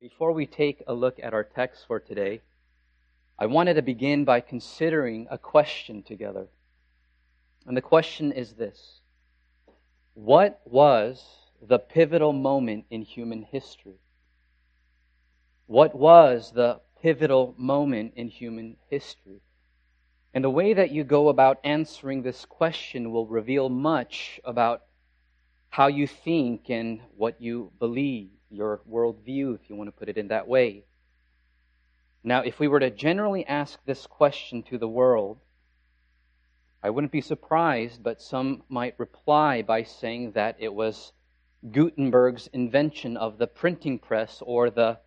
Before we take a look at our text for today, I wanted to begin by considering a question together. And the question is this: what was the pivotal moment in human history? What was the pivotal moment in human history? And the way that you go about answering this question will reveal much about how you think and what you believe, your worldview, if you want to put it in that way. Now, if we were to generally ask this question to the world, I wouldn't be surprised, but some might reply by saying that it was Gutenberg's invention of the printing press or the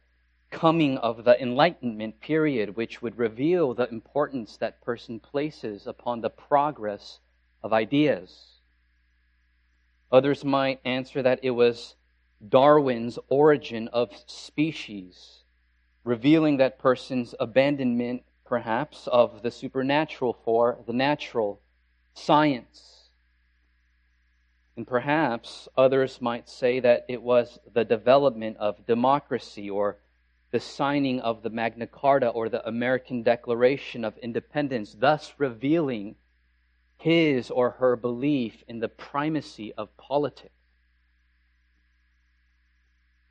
coming of the Enlightenment period, which would reveal the importance that person places upon the progress of ideas. Others might answer that it was Darwin's Origin of Species, revealing that person's abandonment, perhaps, of the supernatural for the natural science. And perhaps others might say that it was the development of democracy or the signing of the Magna Carta or the American Declaration of Independence, thus revealing his or her belief in the primacy of politics.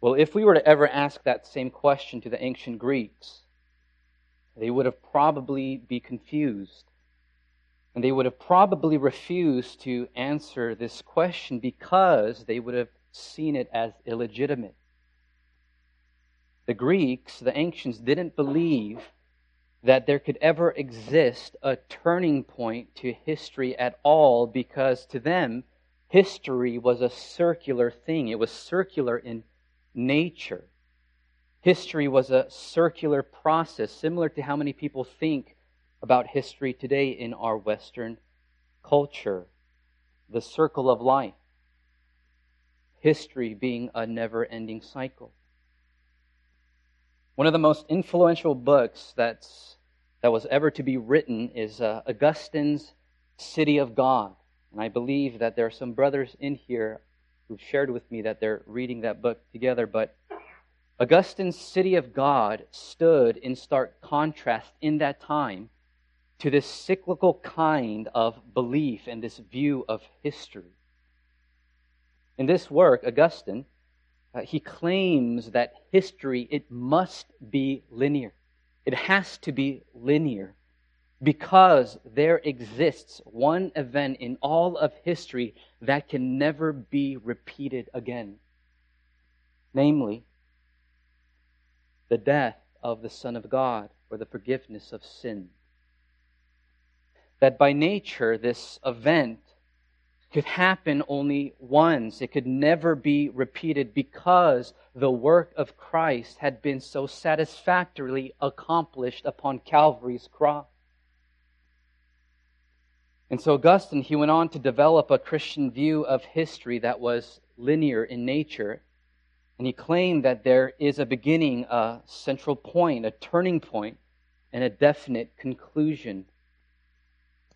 Well, if we were to ever ask that same question to the ancient Greeks, they would have probably be confused. And they would have probably refused to answer this question because they would have seen it as illegitimate. The Greeks, the ancients, didn't believe that there could ever exist a turning point to history at all, because to them, history was a circular thing. It was circular in nature. History was a circular process, similar to how many people think about history today in our Western culture. The circle of life. History being a never-ending cycle. One of the most influential books that was ever to be written is Augustine's City of God. And I believe that there are some brothers in here who've shared with me that they're reading that book together. But Augustine's City of God stood in stark contrast in that time to this cyclical kind of belief and this view of history. In this work, Augustine, he claims that history, it must be linear. It has to be linear because there exists one event in all of history that can never be repeated again. Namely, the death of the Son of God or the forgiveness of sin. That by nature, this event could happen only once. It could never be repeated because the work of Christ had been so satisfactorily accomplished upon Calvary's cross. And so Augustine, he went on to develop a Christian view of history that was linear in nature. And he claimed that there is a beginning, a central point, a turning point, and a definite conclusion.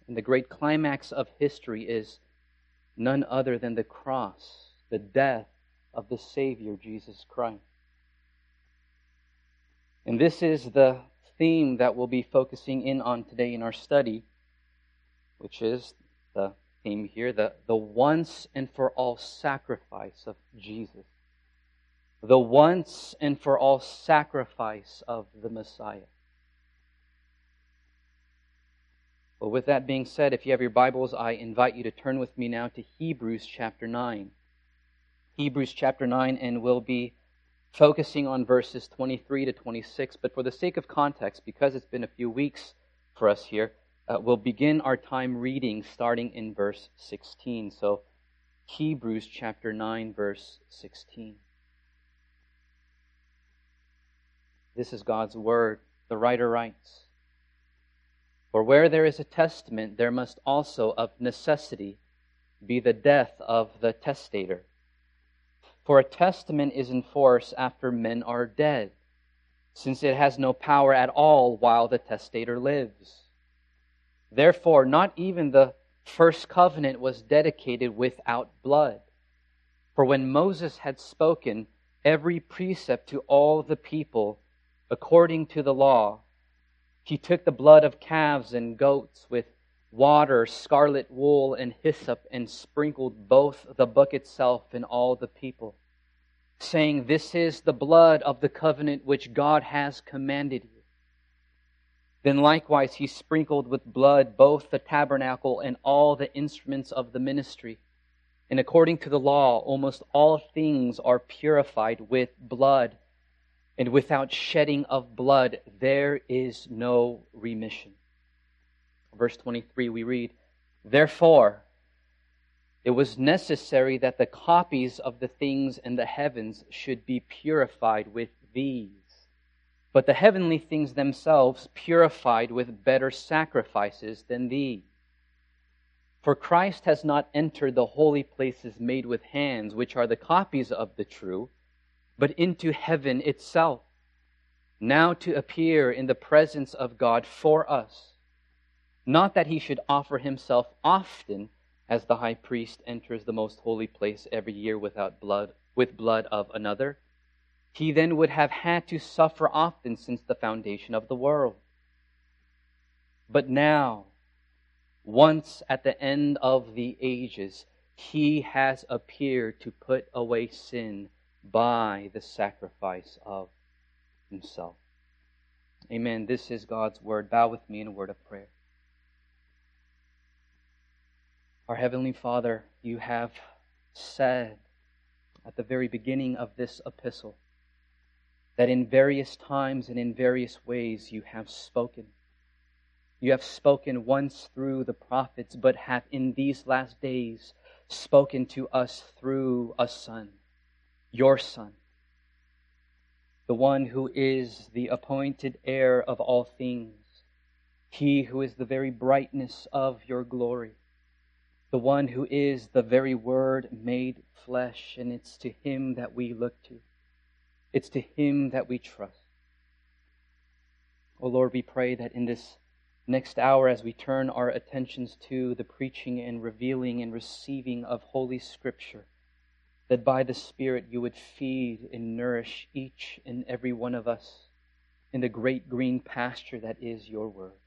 And the great climax of history is none other than the cross, the death of the Savior, Jesus Christ. And this is the theme that we'll be focusing in on today in our study, which is the theme here, the once and for all sacrifice of Jesus. The once and for all sacrifice of the Messiah. Well, with that being said, if you have your Bibles, I invite you to turn with me now to Hebrews chapter 9. Hebrews chapter 9, and we'll be focusing on verses 23 to 26. But for the sake of context, because it's been a few weeks for us here, we'll begin our time reading starting in verse 16. So, Hebrews chapter 9, verse 16. This is God's Word. The writer writes, "For where there is a testament, there must also of necessity be the death of the testator. For a testament is in force after men are dead, since it has no power at all while the testator lives. Therefore, not even the first covenant was dedicated without blood. For when Moses had spoken, every precept to all the people according to the law. He took the blood of calves and goats with water, scarlet wool, and hyssop, and sprinkled both the book itself and all the people, saying, "This is the blood of the covenant which God has commanded you." Then likewise he sprinkled with blood both the tabernacle and all the instruments of the ministry. And according to the law, almost all things are purified with blood, and without shedding of blood there is no remission. Verse 23 we read, "Therefore it was necessary that the copies of the things in the heavens should be purified with these, but the heavenly things themselves purified with better sacrifices than these. For Christ has not entered the holy places made with hands, which are the copies of the true, but into heaven itself, now to appear in the presence of God for us. Not that he should offer himself often, as the high priest enters the most holy place every year with blood of another. He then would have had to suffer often since the foundation of the world. But now, once at the end of the ages, he has appeared to put away sin by the sacrifice of himself." Amen. This is God's word. Bow with me in a word of prayer. Our Heavenly Father, you have said at the very beginning of this epistle that in various times and in various ways you have spoken. You have spoken once through the prophets, but have in these last days spoken to us through a Son, your Son, the one who is the appointed heir of all things, he who is the very brightness of your glory, the one who is the very Word made flesh, and it's to him that we look to. It's to him that we trust. Oh Lord, we pray that in this next hour, as we turn our attentions to the preaching and revealing and receiving of Holy Scripture, that by the Spirit you would feed and nourish each and every one of us in the great green pasture that is your Word.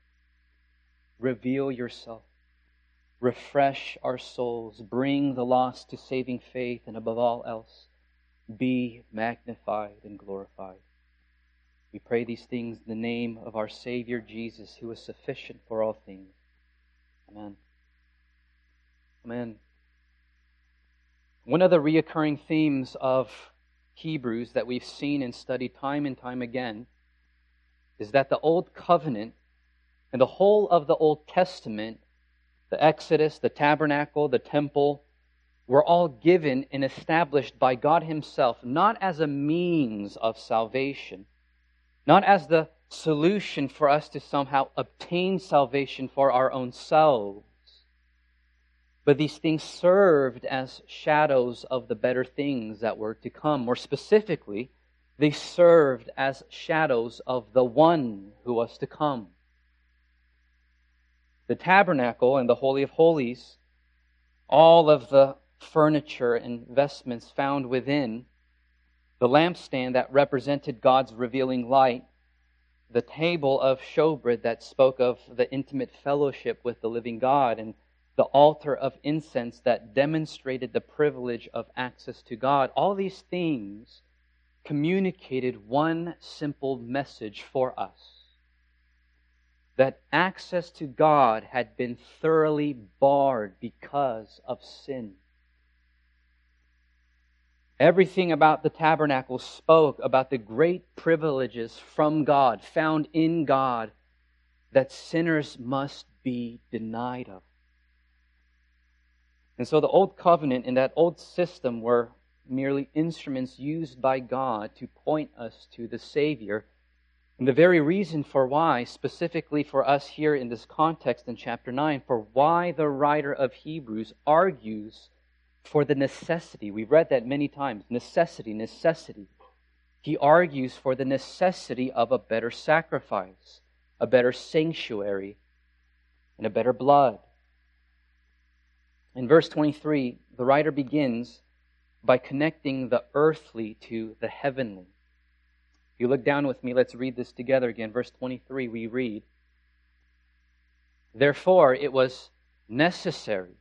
Reveal yourself. Refresh our souls. Bring the lost to saving faith. And above all else, be magnified and glorified. We pray these things in the name of our Savior Jesus, who is sufficient for all things. Amen. Amen. One of the reoccurring themes of Hebrews that we've seen and studied time and time again is that the Old Covenant and the whole of the Old Testament, the Exodus, the tabernacle, the temple, were all given and established by God Himself, not as a means of salvation, not as the solution for us to somehow obtain salvation for our own selves, but these things served as shadows of the better things that were to come. More specifically, they served as shadows of the one who was to come. The tabernacle and the Holy of Holies, all of the furniture and vestments found within, the lampstand that represented God's revealing light, the table of showbread that spoke of the intimate fellowship with the living God, and the altar of incense that demonstrated the privilege of access to God. All these things communicated one simple message for us: that access to God had been thoroughly barred because of sin. Everything about the tabernacle spoke about the great privileges from God, found in God, that sinners must be denied of. And so the Old Covenant and that old system were merely instruments used by God to point us to the Savior. And the very reason for why, specifically for us here in this context in chapter 9, for why the writer of Hebrews argues for the necessity, we've read that many times, necessity. He argues for the necessity of a better sacrifice, a better sanctuary, and a better blood. In verse 23, the writer begins by connecting the earthly to the heavenly. If you look down with me, let's read this together again. Verse 23, we read, "Therefore it was necessary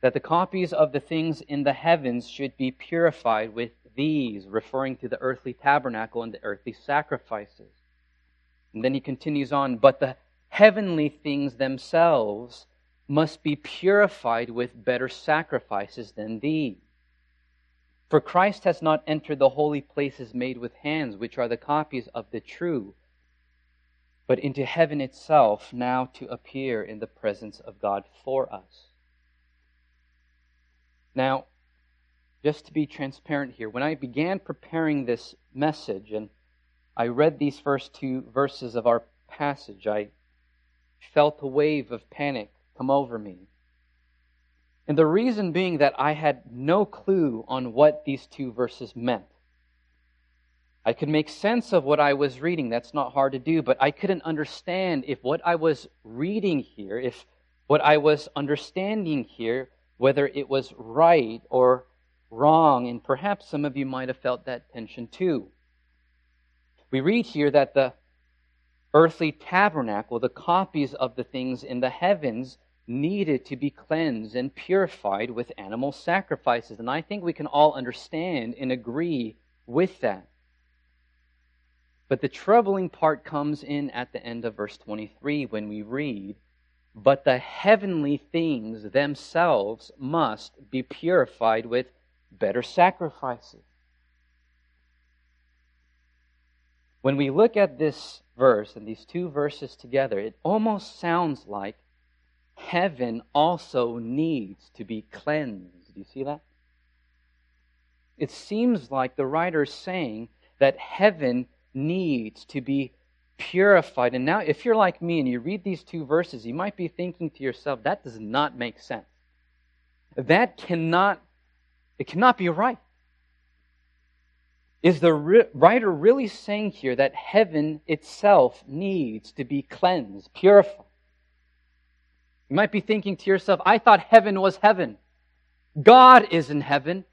that the copies of the things in the heavens should be purified with these," referring to the earthly tabernacle and the earthly sacrifices. And then he continues on, "But the heavenly things themselves must be purified with better sacrifices than these. For Christ has not entered the holy places made with hands, which are the copies of the true, but into heaven itself, now to appear in the presence of God for us." Now, just to be transparent here, when I began preparing this message and I read these first two verses of our passage, I felt a wave of panic come over me. And the reason being that I had no clue on what these two verses meant. I could make sense of what I was reading. That's not hard to do, but I couldn't understand if what I was reading here, if what I was understanding here, whether it was right or wrong. And perhaps some of you might have felt that tension too. We read here that the earthly tabernacle, the copies of the things in the heavens, needed to be cleansed and purified with animal sacrifices. And I think we can all understand and agree with that. But the troubling part comes in at the end of verse 23 when we read, "But the heavenly things themselves must be purified with better sacrifices." When we look at this verse and these two verses together, it almost sounds like heaven also needs to be cleansed. Do you see that? It seems like the writer is saying that heaven needs to be purified. And now, if you're like me and you read these two verses, you might be thinking to yourself, that does not make sense. It cannot be right. Is the writer really saying here that heaven itself needs to be cleansed, purified? You might be thinking to yourself, I thought heaven was heaven. God is in heaven.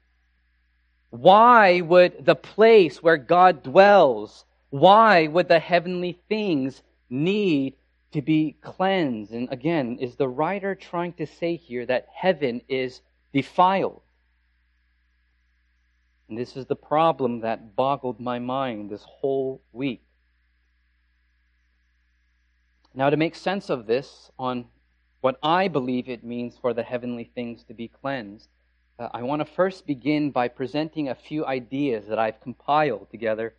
Why would the place where God dwells, why would the heavenly things need to be cleansed? And again, is the writer trying to say here that heaven is defiled? And this is the problem that boggled my mind this whole week. Now, to make sense of this, on what I believe it means for the heavenly things to be cleansed, I want to first begin by presenting a few ideas that I've compiled together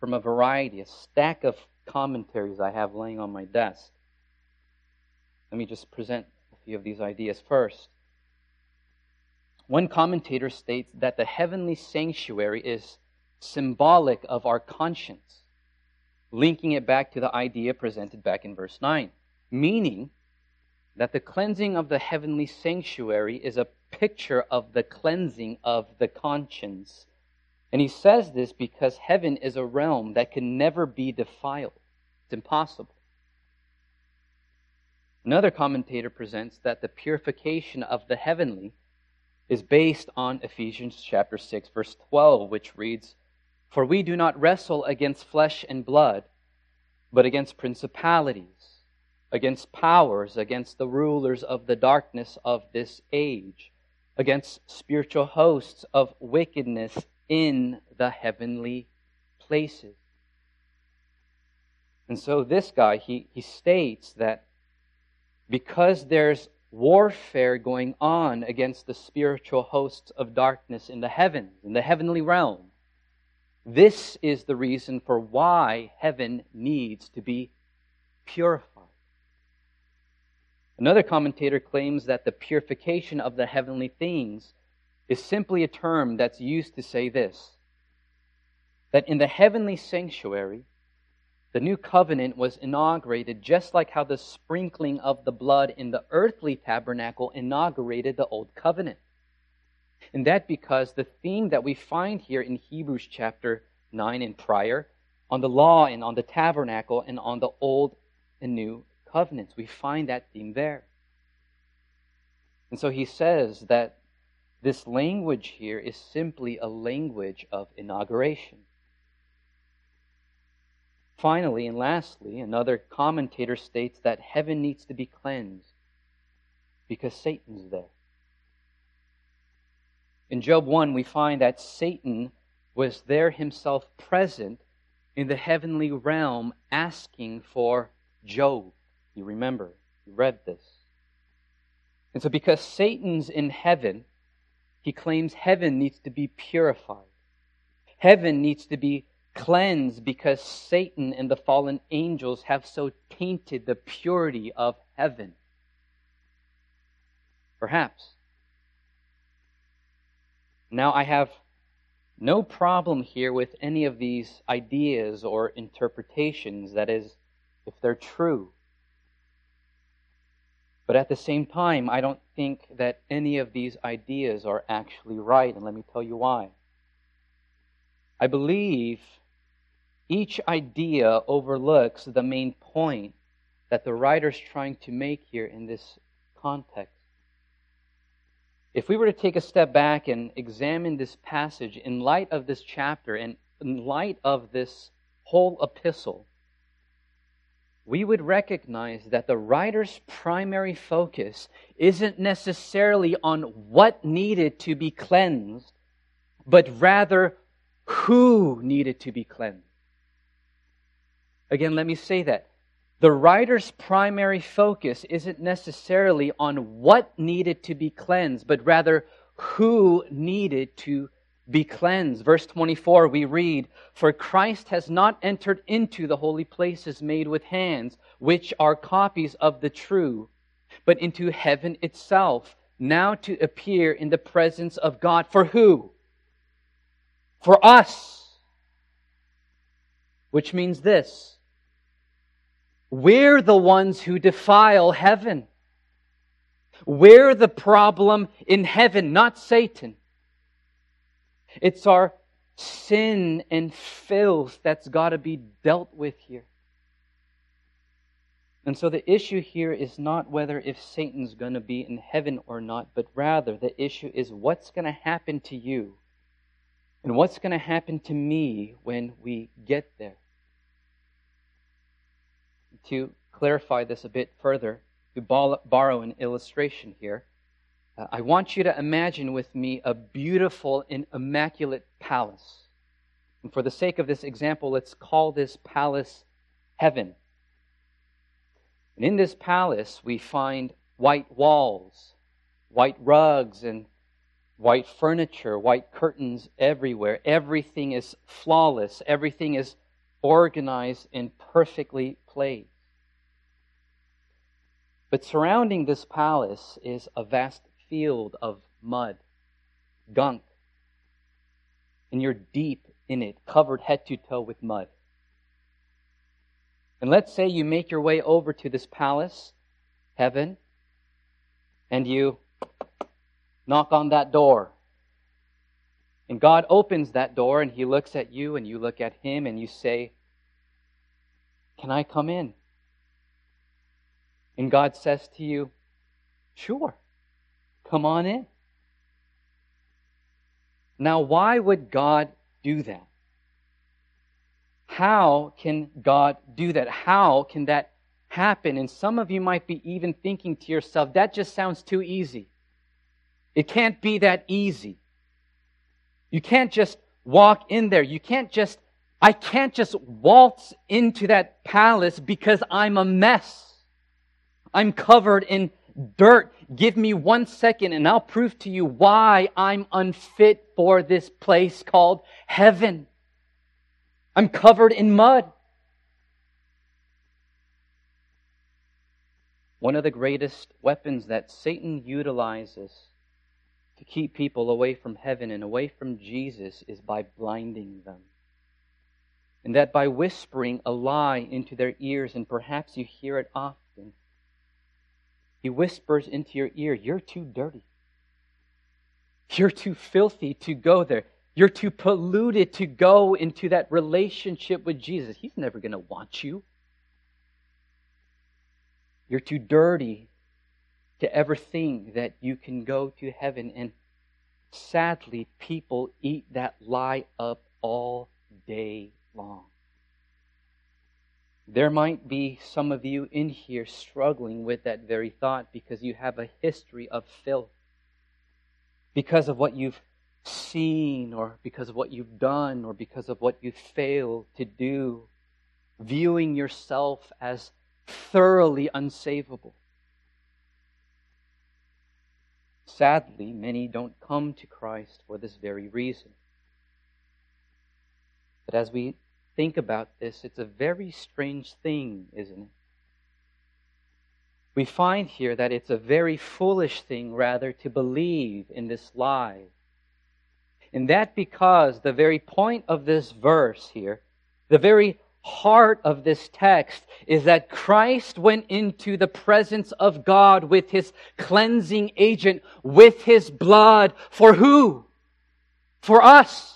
from a variety, a stack of commentaries I have laying on my desk. Let me just present a few of these ideas first. One commentator states that the heavenly sanctuary is symbolic of our conscience, linking it back to the idea presented back in verse 9, meaning that the cleansing of the heavenly sanctuary is a picture of the cleansing of the conscience. And he says this because heaven is a realm that can never be defiled. It's impossible. Another commentator presents that the purification of the heavenly is based on Ephesians chapter 6, verse 12, which reads, "For we do not wrestle against flesh and blood, but against principalities, against powers, against the rulers of the darkness of this age, against spiritual hosts of wickedness in the heavenly places." And so this guy, he states that because there's warfare going on against the spiritual hosts of darkness in the heavens, in the heavenly realm, this is the reason for why heaven needs to be purified. Another commentator claims that the purification of the heavenly things is simply a term that's used to say this, that in the heavenly sanctuary, the new covenant was inaugurated just like how the sprinkling of the blood in the earthly tabernacle inaugurated the old covenant. And that because the theme that we find here in Hebrews chapter 9 and prior, on the law and on the tabernacle and on the old and new covenants. We find that theme there. And so he says that This language here is simply a language of inauguration. Finally and lastly, another commentator states that heaven needs to be cleansed because Satan's there. In Job 1, we find that Satan was there himself present in the heavenly realm asking for Job. You remember, you read this. And so because Satan's in heaven, he claims heaven needs to be purified. Heaven needs to be cleansed because Satan and the fallen angels have so tainted the purity of heaven. Perhaps. Now, I have no problem here with any of these ideas or interpretations, that is, if they're true. But at the same time, I don't think that any of these ideas are actually right, and let me tell you why. I believe each idea overlooks the main point that the writer's trying to make here in this context. If we were to take a step back and examine this passage in light of this chapter and in light of this whole epistle, we would recognize that the writer's primary focus isn't necessarily on what needed to be cleansed, but rather who needed to be cleansed. Again, let me say that. The writer's primary focus isn't necessarily on what needed to be cleansed, but rather who needed to be cleansed. Verse 24, we read, "For Christ has not entered into the holy places made with hands, which are copies of the true, but into heaven itself, now to appear in the presence of God." For who? For us. Which means this: we're the ones who defile heaven. We're the problem in heaven, not Satan. It's our sin and filth that's got to be dealt with here. And so the issue here is not whether if Satan's going to be in heaven or not, but rather the issue is what's going to happen to you and what's going to happen to me when we get there. To clarify this a bit further, to borrow an illustration here, I want you to imagine with me a beautiful and immaculate palace. And for the sake of this example, let's call this palace heaven. And in this palace, we find white walls, white rugs, and white furniture, white curtains everywhere. Everything is flawless. Everything is organized and perfectly placed. But surrounding this palace is a vast field of mud, gunk, and you're deep in it, covered head to toe with mud. And let's say you make your way over to this palace, heaven, and you knock on that door. And God opens that door and He looks at you and you look at Him and you say, "Can I come in?" And God says to you, "Sure, come on in." Now, why would God do that? How can God do that? How can that happen? And some of you might be even thinking to yourself, that just sounds too easy. It can't be that easy. You can't just walk in there. I can't just waltz into that palace because I'm a mess. I'm covered in dirt. Give me 1 second and I'll prove to you why I'm unfit for this place called heaven. I'm covered in mud. One of the greatest weapons that Satan utilizes to keep people away from heaven and away from Jesus is by blinding them. And that by whispering a lie into their ears, and perhaps you hear it often, he whispers into your ear, "You're too dirty. You're too filthy to go there. You're too polluted to go into that relationship with Jesus. He's never going to want you. You're too dirty to ever think that you can go to heaven." And Sadly, people eat that lie up all day long. There might be some of you in here struggling with that very thought because you have a history of filth. Because of what you've seen, or because of what you've done, or because of what you failed to do, viewing yourself as thoroughly unsavable. Sadly, many don't come to Christ for this very reason. But as we think about this, it's a very strange thing, isn't it? We find here that it's a very foolish thing, rather, to believe in this lie. And that because the very point of this verse here, the very heart of this text, is that Christ went into the presence of God with His cleansing agent, with His blood. For who? For us.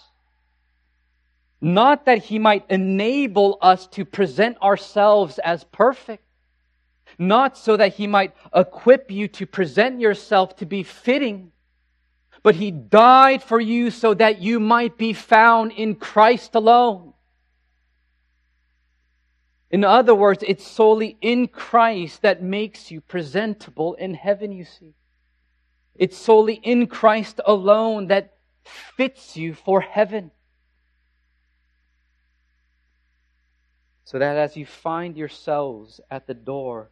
Not that He might enable us to present ourselves as perfect. Not so that He might equip you to present yourself to be fitting. But He died for you so that you might be found in Christ alone. In other words, it's solely in Christ that makes you presentable in heaven, you see. It's solely in Christ alone that fits you for heaven. So that as you find yourselves at the door,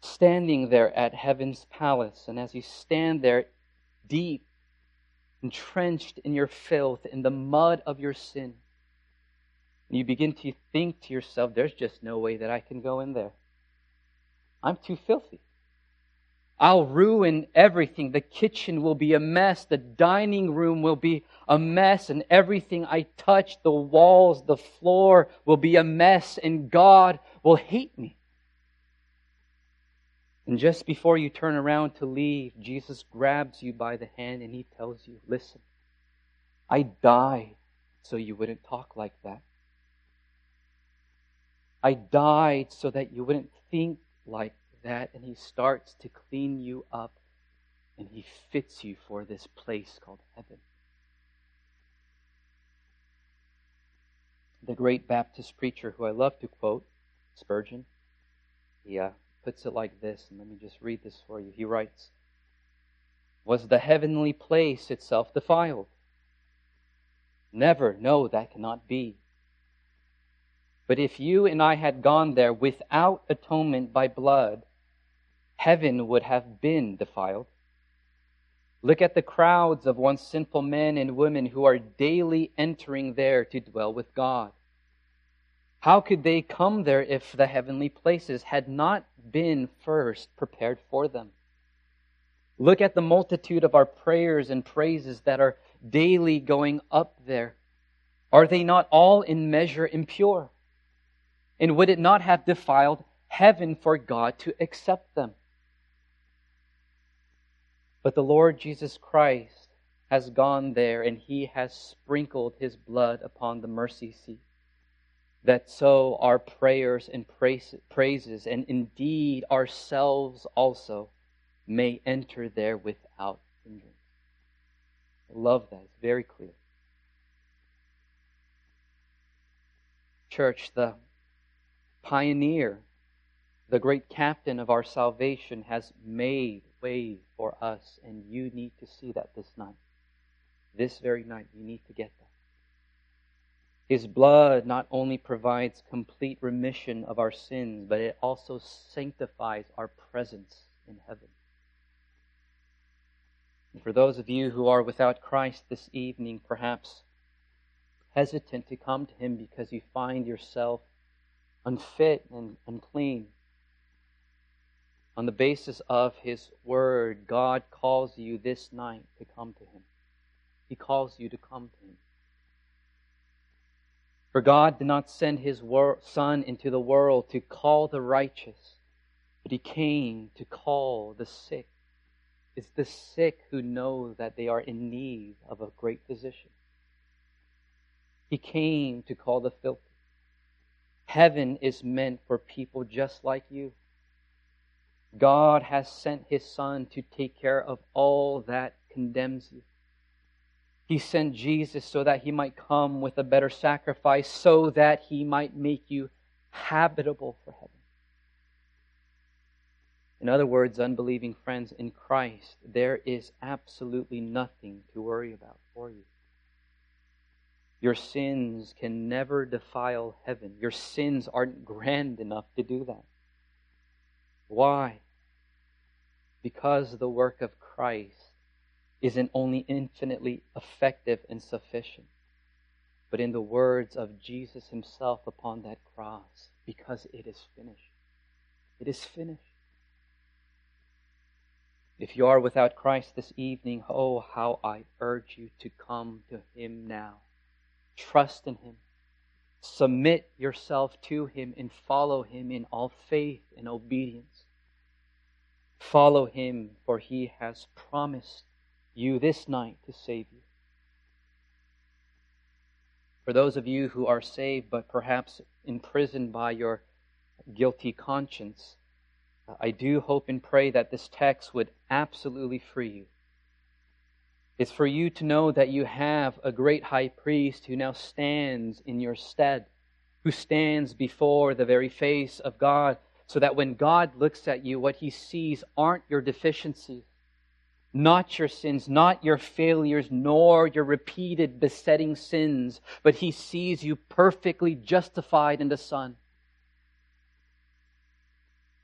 standing there at heaven's palace, and as you stand there deep, entrenched in your filth, in the mud of your sin, and you begin to think to yourself, there's just no way that I can go in there. I'm too filthy. I'll ruin everything. The kitchen will be a mess. The dining room will be a mess. And everything I touch, the walls, the floor, will be a mess. And God will hate me. And just before you turn around to leave, Jesus grabs you by the hand and He tells you, listen, I died so you wouldn't talk like that. I died so that you wouldn't think like that. And He starts to clean you up, and He fits you for this place called heaven. The great Baptist preacher who I love to quote, Spurgeon, he puts it like this, and let me just read this for you. He writes, "Was the heavenly place itself defiled? Never, no, that cannot be. But if you and I had gone there without atonement by blood, heaven would have been defiled. Look at the crowds of once sinful men and women who are daily entering there to dwell with God. How could they come there if the heavenly places had not been first prepared for them? Look at the multitude of our prayers and praises that are daily going up there. Are they not all in measure impure? And would it not have defiled heaven for God to accept them? But the Lord Jesus Christ has gone there, and He has sprinkled His blood upon the mercy seat, that so our prayers and praises, and indeed ourselves also, may enter there without hindrance." I love that. It's very clear. Church, the pioneer, the great captain of our salvation, has made way for us, and you need to see that this night. This very night, you need to get that. His blood not only provides complete remission of our sins, but it also sanctifies our presence in heaven. And for those of you who are without Christ this evening, perhaps hesitant to come to Him because you find yourself unfit and unclean, on the basis of His Word, God calls you this night to come to Him. He calls you to come to Him. For God did not send His Son into the world to call the righteous, but He came to call the sick. It's the sick who know that they are in need of a great physician. He came to call the filthy. Heaven is meant for people just like you. God has sent His Son to take care of all that condemns you. He sent Jesus so that He might come with a better sacrifice, so that He might make you habitable for heaven. In other words, unbelieving friends, in Christ, there is absolutely nothing to worry about for you. Your sins can never defile heaven. Your sins aren't grand enough to do that. Why? Because the work of Christ isn't only infinitely effective and sufficient, but in the words of Jesus Himself upon that cross, because it is finished. It is finished. If you are without Christ this evening, oh, how I urge you to come to Him now. Trust in Him. Submit yourself to Him and follow Him in all faith and obedience. Follow Him, for He has promised you this night to save you. For those of you who are saved but perhaps imprisoned by your guilty conscience, I do hope and pray that this text would absolutely free you. It's for you to know that you have a great high priest who now stands in your stead, who stands before the very face of God, so that when God looks at you, what He sees aren't your deficiencies, not your sins, not your failures, nor your repeated besetting sins, but He sees you perfectly justified in the Son.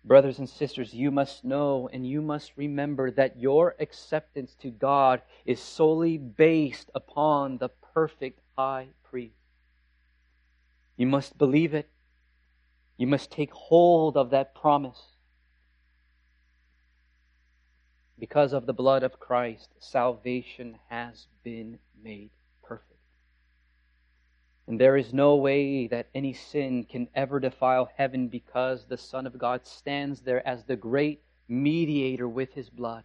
Brothers and sisters, you must know and you must remember that your acceptance to God is solely based upon the perfect high priest. You must believe it. You must take hold of that promise. Because of the blood of Christ, salvation has been made perfect. And there is no way that any sin can ever defile heaven, because the Son of God stands there as the great mediator with His blood,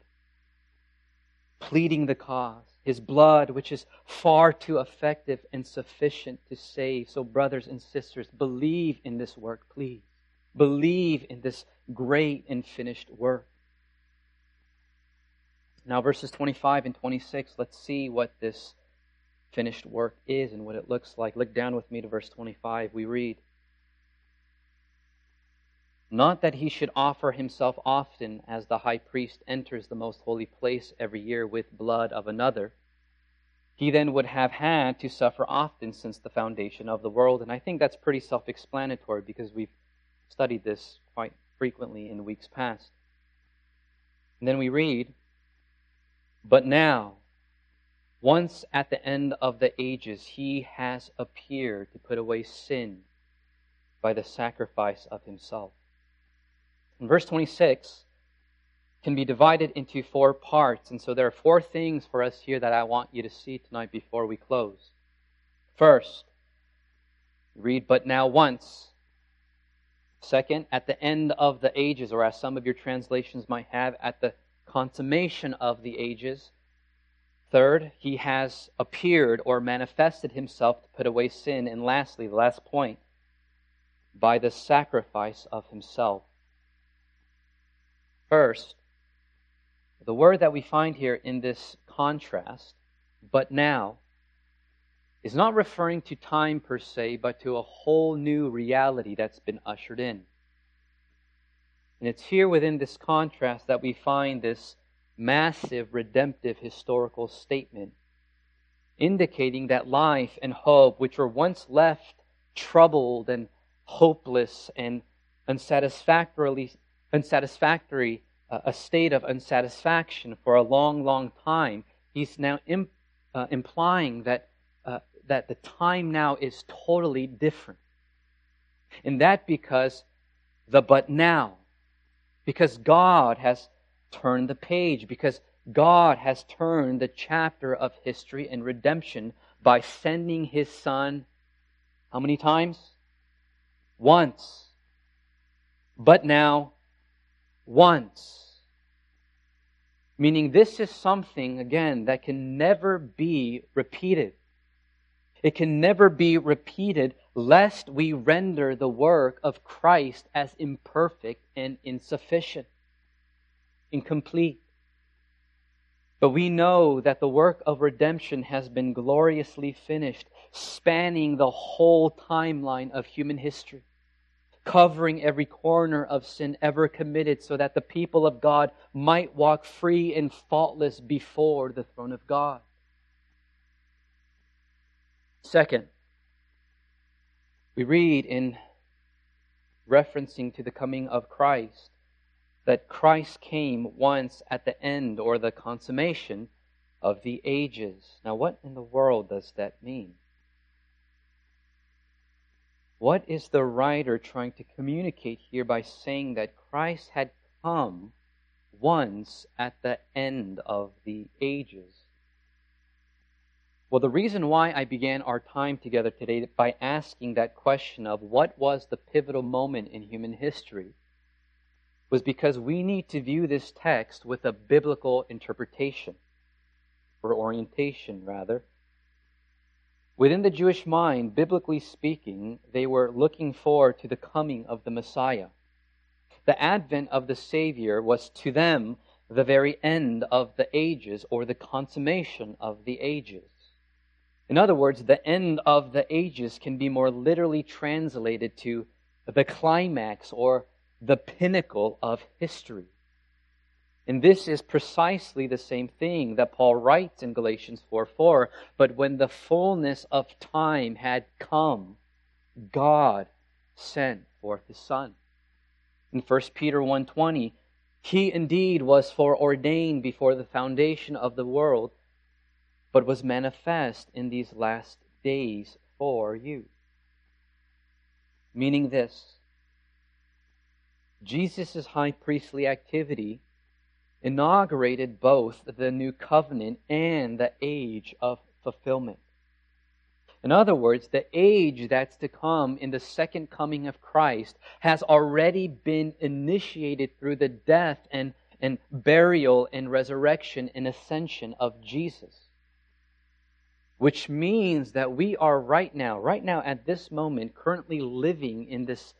pleading the cause, His blood which is far too effective and sufficient to save. So brothers and sisters, believe in this work, please. Believe in this great and finished work. Now verses 25 and 26, let's see what this finished work is and what it looks like. Look down with me to verse 25. We read, "Not that he should offer himself often, as the high priest enters the most holy place every year with blood of another. He then would have had to suffer often since the foundation of the world." And I think that's pretty self-explanatory, because we've studied this quite frequently in weeks past. And then we read, "But now, once at the end of the ages, He has appeared to put away sin by the sacrifice of Himself." And verse 26 can be divided into four parts. And so there are four things for us here that I want you to see tonight before we close. First, read, "But now once." Second, "at the end of the ages," or as some of your translations might have, "at the consummation of the ages." Third, "He has appeared," or manifested Himself to put away sin. And lastly, the last point, "by the sacrifice of Himself." First, the word that we find here in this contrast, "but now," is not referring to time per se, but to a whole new reality that's been ushered in. And it's here within this contrast that we find this massive redemptive historical statement, indicating that life and hope, which were once left troubled and hopeless and unsatisfactory, a state of unsatisfaction for a long, long time, he's now implying that the time now is totally different. And that because the "but now," because God has turned the page, because God has turned the chapter of history and redemption by sending His Son, how many times? Once. But now, once. Meaning this is something, again, that can never be repeated. It can never be repeated, lest we render the work of Christ as imperfect and insufficient, incomplete. But we know that the work of redemption has been gloriously finished, spanning the whole timeline of human history, covering every corner of sin ever committed, so that the people of God might walk free and faultless before the throne of God. Second, we read in referencing to the coming of Christ that Christ came once at the end or the consummation of the ages. Now, what in the world does that mean? What is the writer trying to communicate here by saying that Christ had come once at the end of the ages? Well, the reason why I began our time together today by asking that question of what was the pivotal moment in human history was because we need to view this text with a biblical interpretation, or orientation, rather. Within the Jewish mind, biblically speaking, they were looking forward to the coming of the Messiah. The advent of the Savior was to them the very end of the ages, or the consummation of the ages. In other words, the end of the ages can be more literally translated to the climax or the pinnacle of history. And this is precisely the same thing that Paul writes in Galatians 4:4. But when the fullness of time had come, God sent forth His Son. In 1 Peter 1:20, He indeed was foreordained before the foundation of the world, but was manifest in these last days for you. Meaning this, Jesus' high priestly activity inaugurated both the new covenant and the age of fulfillment. In other words, the age that's to come in the second coming of Christ has already been initiated through the death and burial and resurrection and ascension of Jesus. Which means that we are right now at this moment, currently living in this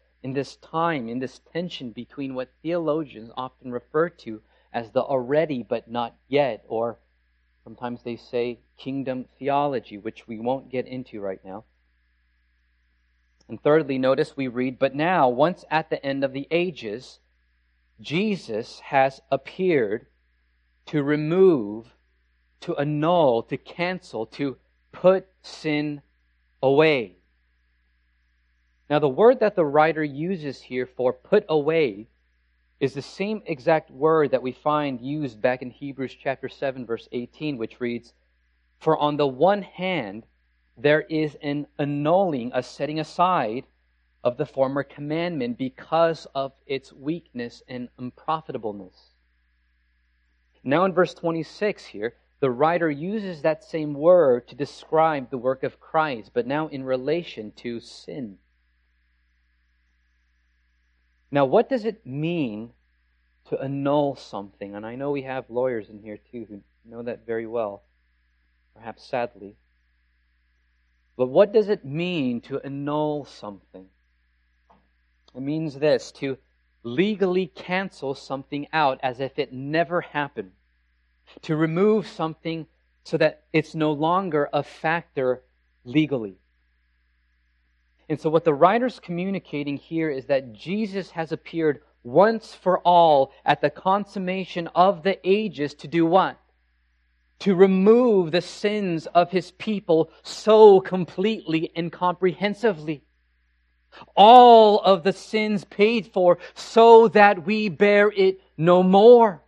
time, in this tension between what theologians often refer to as the already but not yet, or sometimes they say kingdom theology, which we won't get into right now. And thirdly, notice we read, but now, once at the end of the ages, Jesus has appeared to remove, to annul, to cancel, to put sin away. Now, the word that the writer uses here for put away is the same exact word that we find used back in Hebrews chapter 7, verse 18, which reads, For on the one hand, there is an annulling, a setting aside of the former commandment because of its weakness and unprofitableness. Now in verse 26 here, the writer uses that same word to describe the work of Christ, but now in relation to sin. Now, what does it mean to annul something? And I know we have lawyers in here too who know that very well, perhaps sadly. But what does it mean to annul something? It means this, to legally cancel something out as if it never happened. To remove something so that it's no longer a factor legally. And so what the writer's communicating here is that Jesus has appeared once for all at the consummation of the ages to do what? To remove the sins of His people so completely and comprehensively. All of the sins paid for so that we bear it no more.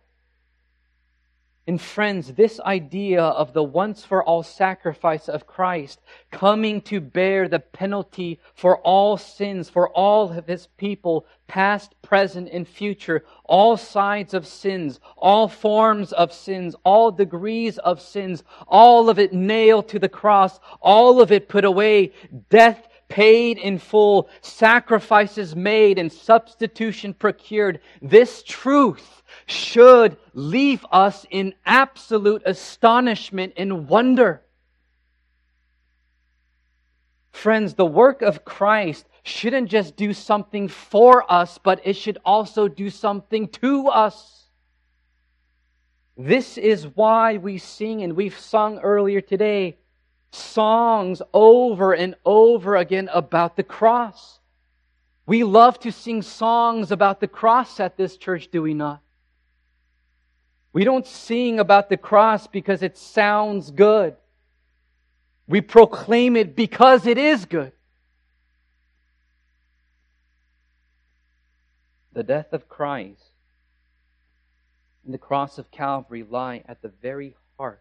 And friends, this idea of the once-for-all sacrifice of Christ coming to bear the penalty for all sins, for all of His people, past, present, and future, all sides of sins, all forms of sins, all degrees of sins, all of it nailed to the cross, all of it put away, death paid in full, sacrifices made and substitution procured. This truth should leave us in absolute astonishment and wonder. Friends, the work of Christ shouldn't just do something for us, but it should also do something to us. This is why we sing, and we've sung earlier today, songs over and over again about the cross. We love to sing songs about the cross at this church, do we not? We don't sing about the cross because it sounds good. We proclaim it because it is good. The death of Christ and the cross of Calvary lie at the very heart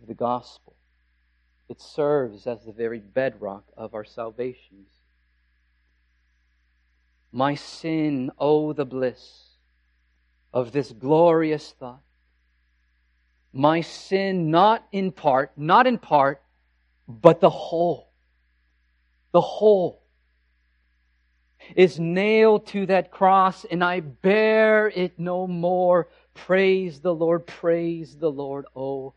of the gospel. It serves as the very bedrock of our salvations. My sin, oh the bliss of this glorious thought. My sin, not in part, but the whole, is nailed to that cross, and I bear it no more. Praise the Lord, oh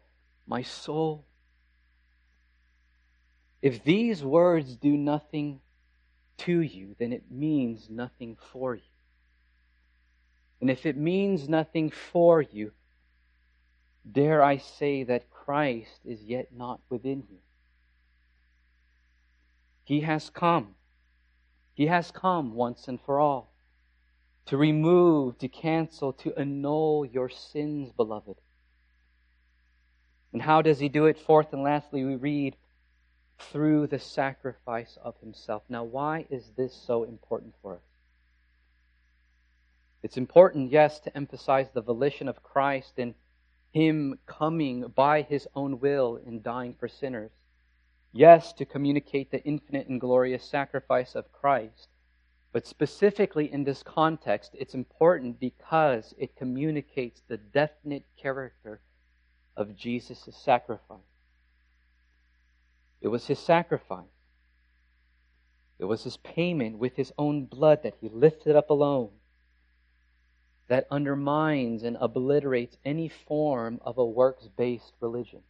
my soul. If these words do nothing to you, then it means nothing for you. And if it means nothing for you, dare I say that Christ is yet not within you. He has come. He has come once and for all to remove, to cancel, to annul your sins, beloved. And how does He do it? Fourth and lastly, we read, through the sacrifice of Himself. Now, why is this so important for us? It's important, yes, to emphasize the volition of Christ and Him coming by His own will and dying for sinners. Yes, to communicate the infinite and glorious sacrifice of Christ. But specifically in this context, it's important because it communicates the definite character of Jesus' sacrifice. It was His sacrifice. It was His payment with His own blood that He lifted up alone that undermines and obliterates any form of a works-based religion.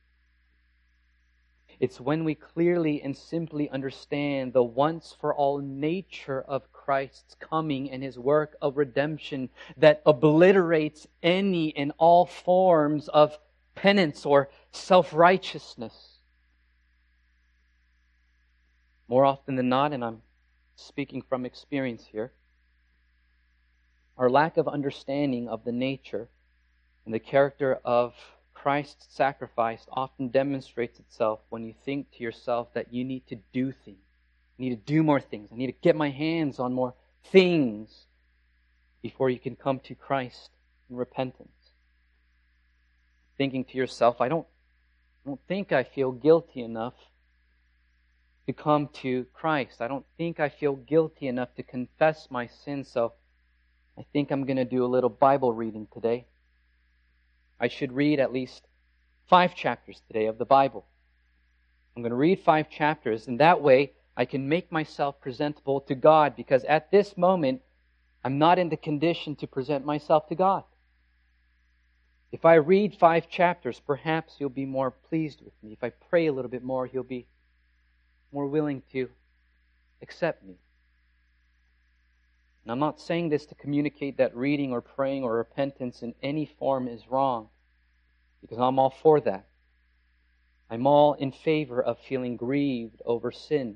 It's when we clearly and simply understand the once-for-all nature of Christ's coming and His work of redemption that obliterates any and all forms of penance or self-righteousness. More often than not, and I'm speaking from experience here, our lack of understanding of the nature and the character of Christ's sacrifice often demonstrates itself when you think to yourself that you need to do things. I need to do more things. I need to get my hands on more things before you can come to Christ in repentance. Thinking to yourself, I don't think I feel guilty enough to come to Christ. I don't think I feel guilty enough to confess my sins, so I think I'm going to do a little Bible reading today. I should read at least 5 chapters today of the Bible. I'm going to read 5 chapters, and that way I can make myself presentable to God, because at this moment, I'm not in the condition to present myself to God. If I read 5 chapters, perhaps He'll be more pleased with me. If I pray a little bit more, He'll be more willing to accept me. And I'm not saying this to communicate that reading or praying or repentance in any form is wrong, because I'm all for that. I'm all in favor of feeling grieved over sin.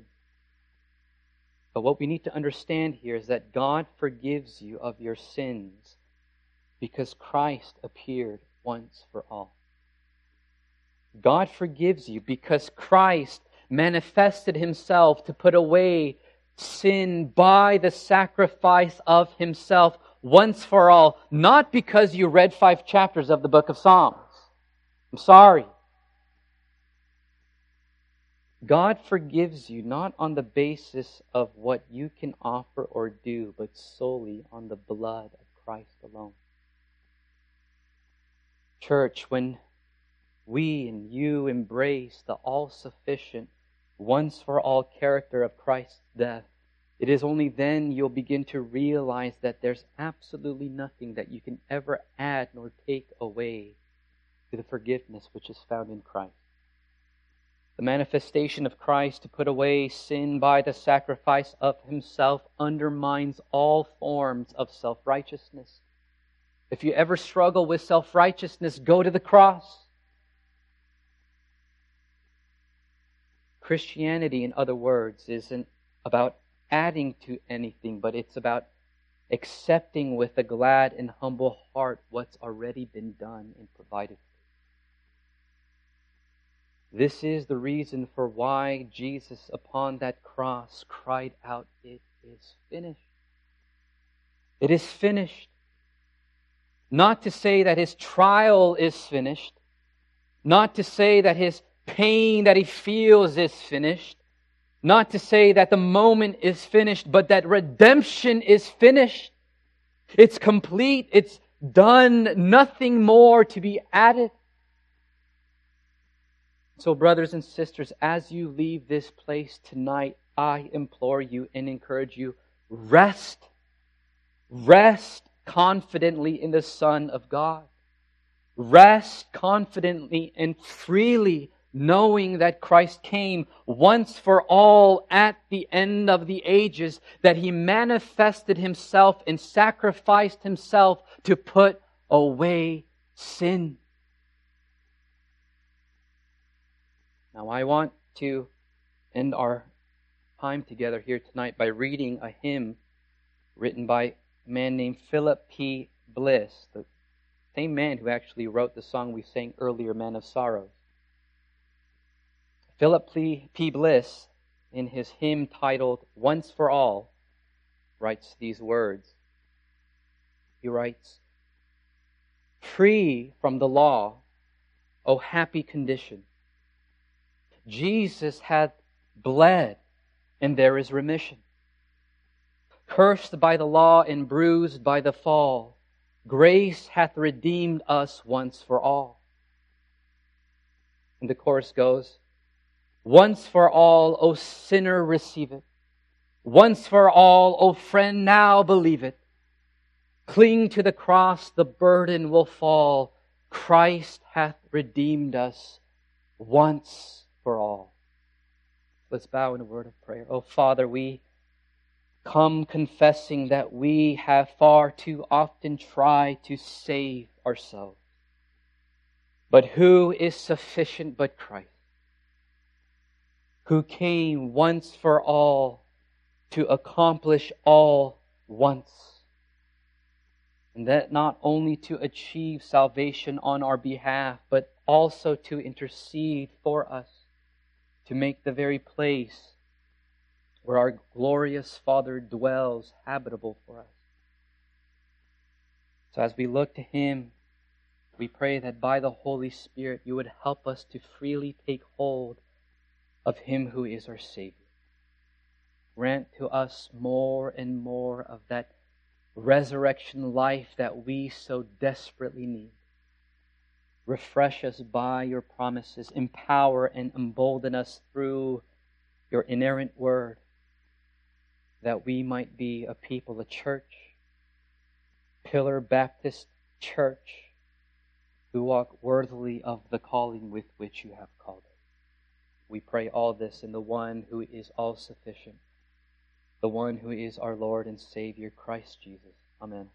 But what we need to understand here is that God forgives you of your sins because Christ appeared once for all. God forgives you because Christ manifested Himself to put away sin by the sacrifice of Himself once for all, not because you read 5 chapters of the book of Psalms. I'm sorry. God forgives you not on the basis of what you can offer or do, but solely on the blood of Christ alone. Church, when we and you embrace the all-sufficient, once-for-all character of Christ's death, it is only then you'll begin to realize that there's absolutely nothing that you can ever add nor take away to the forgiveness which is found in Christ. The manifestation of Christ to put away sin by the sacrifice of Himself undermines all forms of self-righteousness, If you ever struggle with self-righteousness, go to the cross. Christianity, in other words, isn't about adding to anything, but it's about accepting with a glad and humble heart what's already been done and provided. This is the reason for why Jesus upon that cross cried out, "It is finished." It is finished. Not to say that his trial is finished. Not to say that his pain that he feels is finished. Not to say that the moment is finished, but that redemption is finished. It's complete. It's done. Nothing more to be added. So, brothers and sisters, as you leave this place tonight, I implore you and encourage you, rest. Rest confidently in the Son of God. Rest confidently and freely, knowing that Christ came once for all at the end of the ages, that He manifested Himself and sacrificed Himself to put away sin. Now, I want to end our time together here tonight by reading a hymn written by a man named Philip P. Bliss, the same man who actually wrote the song we sang earlier, Man of Sorrows. Philip P. Bliss, in his hymn titled Once for All, writes these words. He writes, "Free from the law, O happy condition, Jesus hath bled, and there is remission. Cursed by the law and bruised by the fall, grace hath redeemed us once for all." And the chorus goes, "Once for all, O sinner, receive it. Once for all, O friend, now believe it. Cling to the cross, the burden will fall. Christ hath redeemed us once for all." Let's bow in a word of prayer. Oh, Father, we come confessing that we have far too often tried to save ourselves. But who is sufficient but Christ, who came once for all to accomplish all once. And that not only to achieve salvation on our behalf, but also to intercede for us, to make the very place where our glorious Father dwells habitable for us. So as we look to Him, we pray that by the Holy Spirit You would help us to freely take hold of Him who is our Savior. Grant to us more and more of that resurrection life that we so desperately need. Refresh us by Your promises. Empower and embolden us through Your inerrant word, that we might be a people, a church, Pillar Baptist Church, who walk worthily of the calling with which You have called us. We pray all this in the One who is all sufficient, the One who is our Lord and Savior, Christ Jesus. Amen.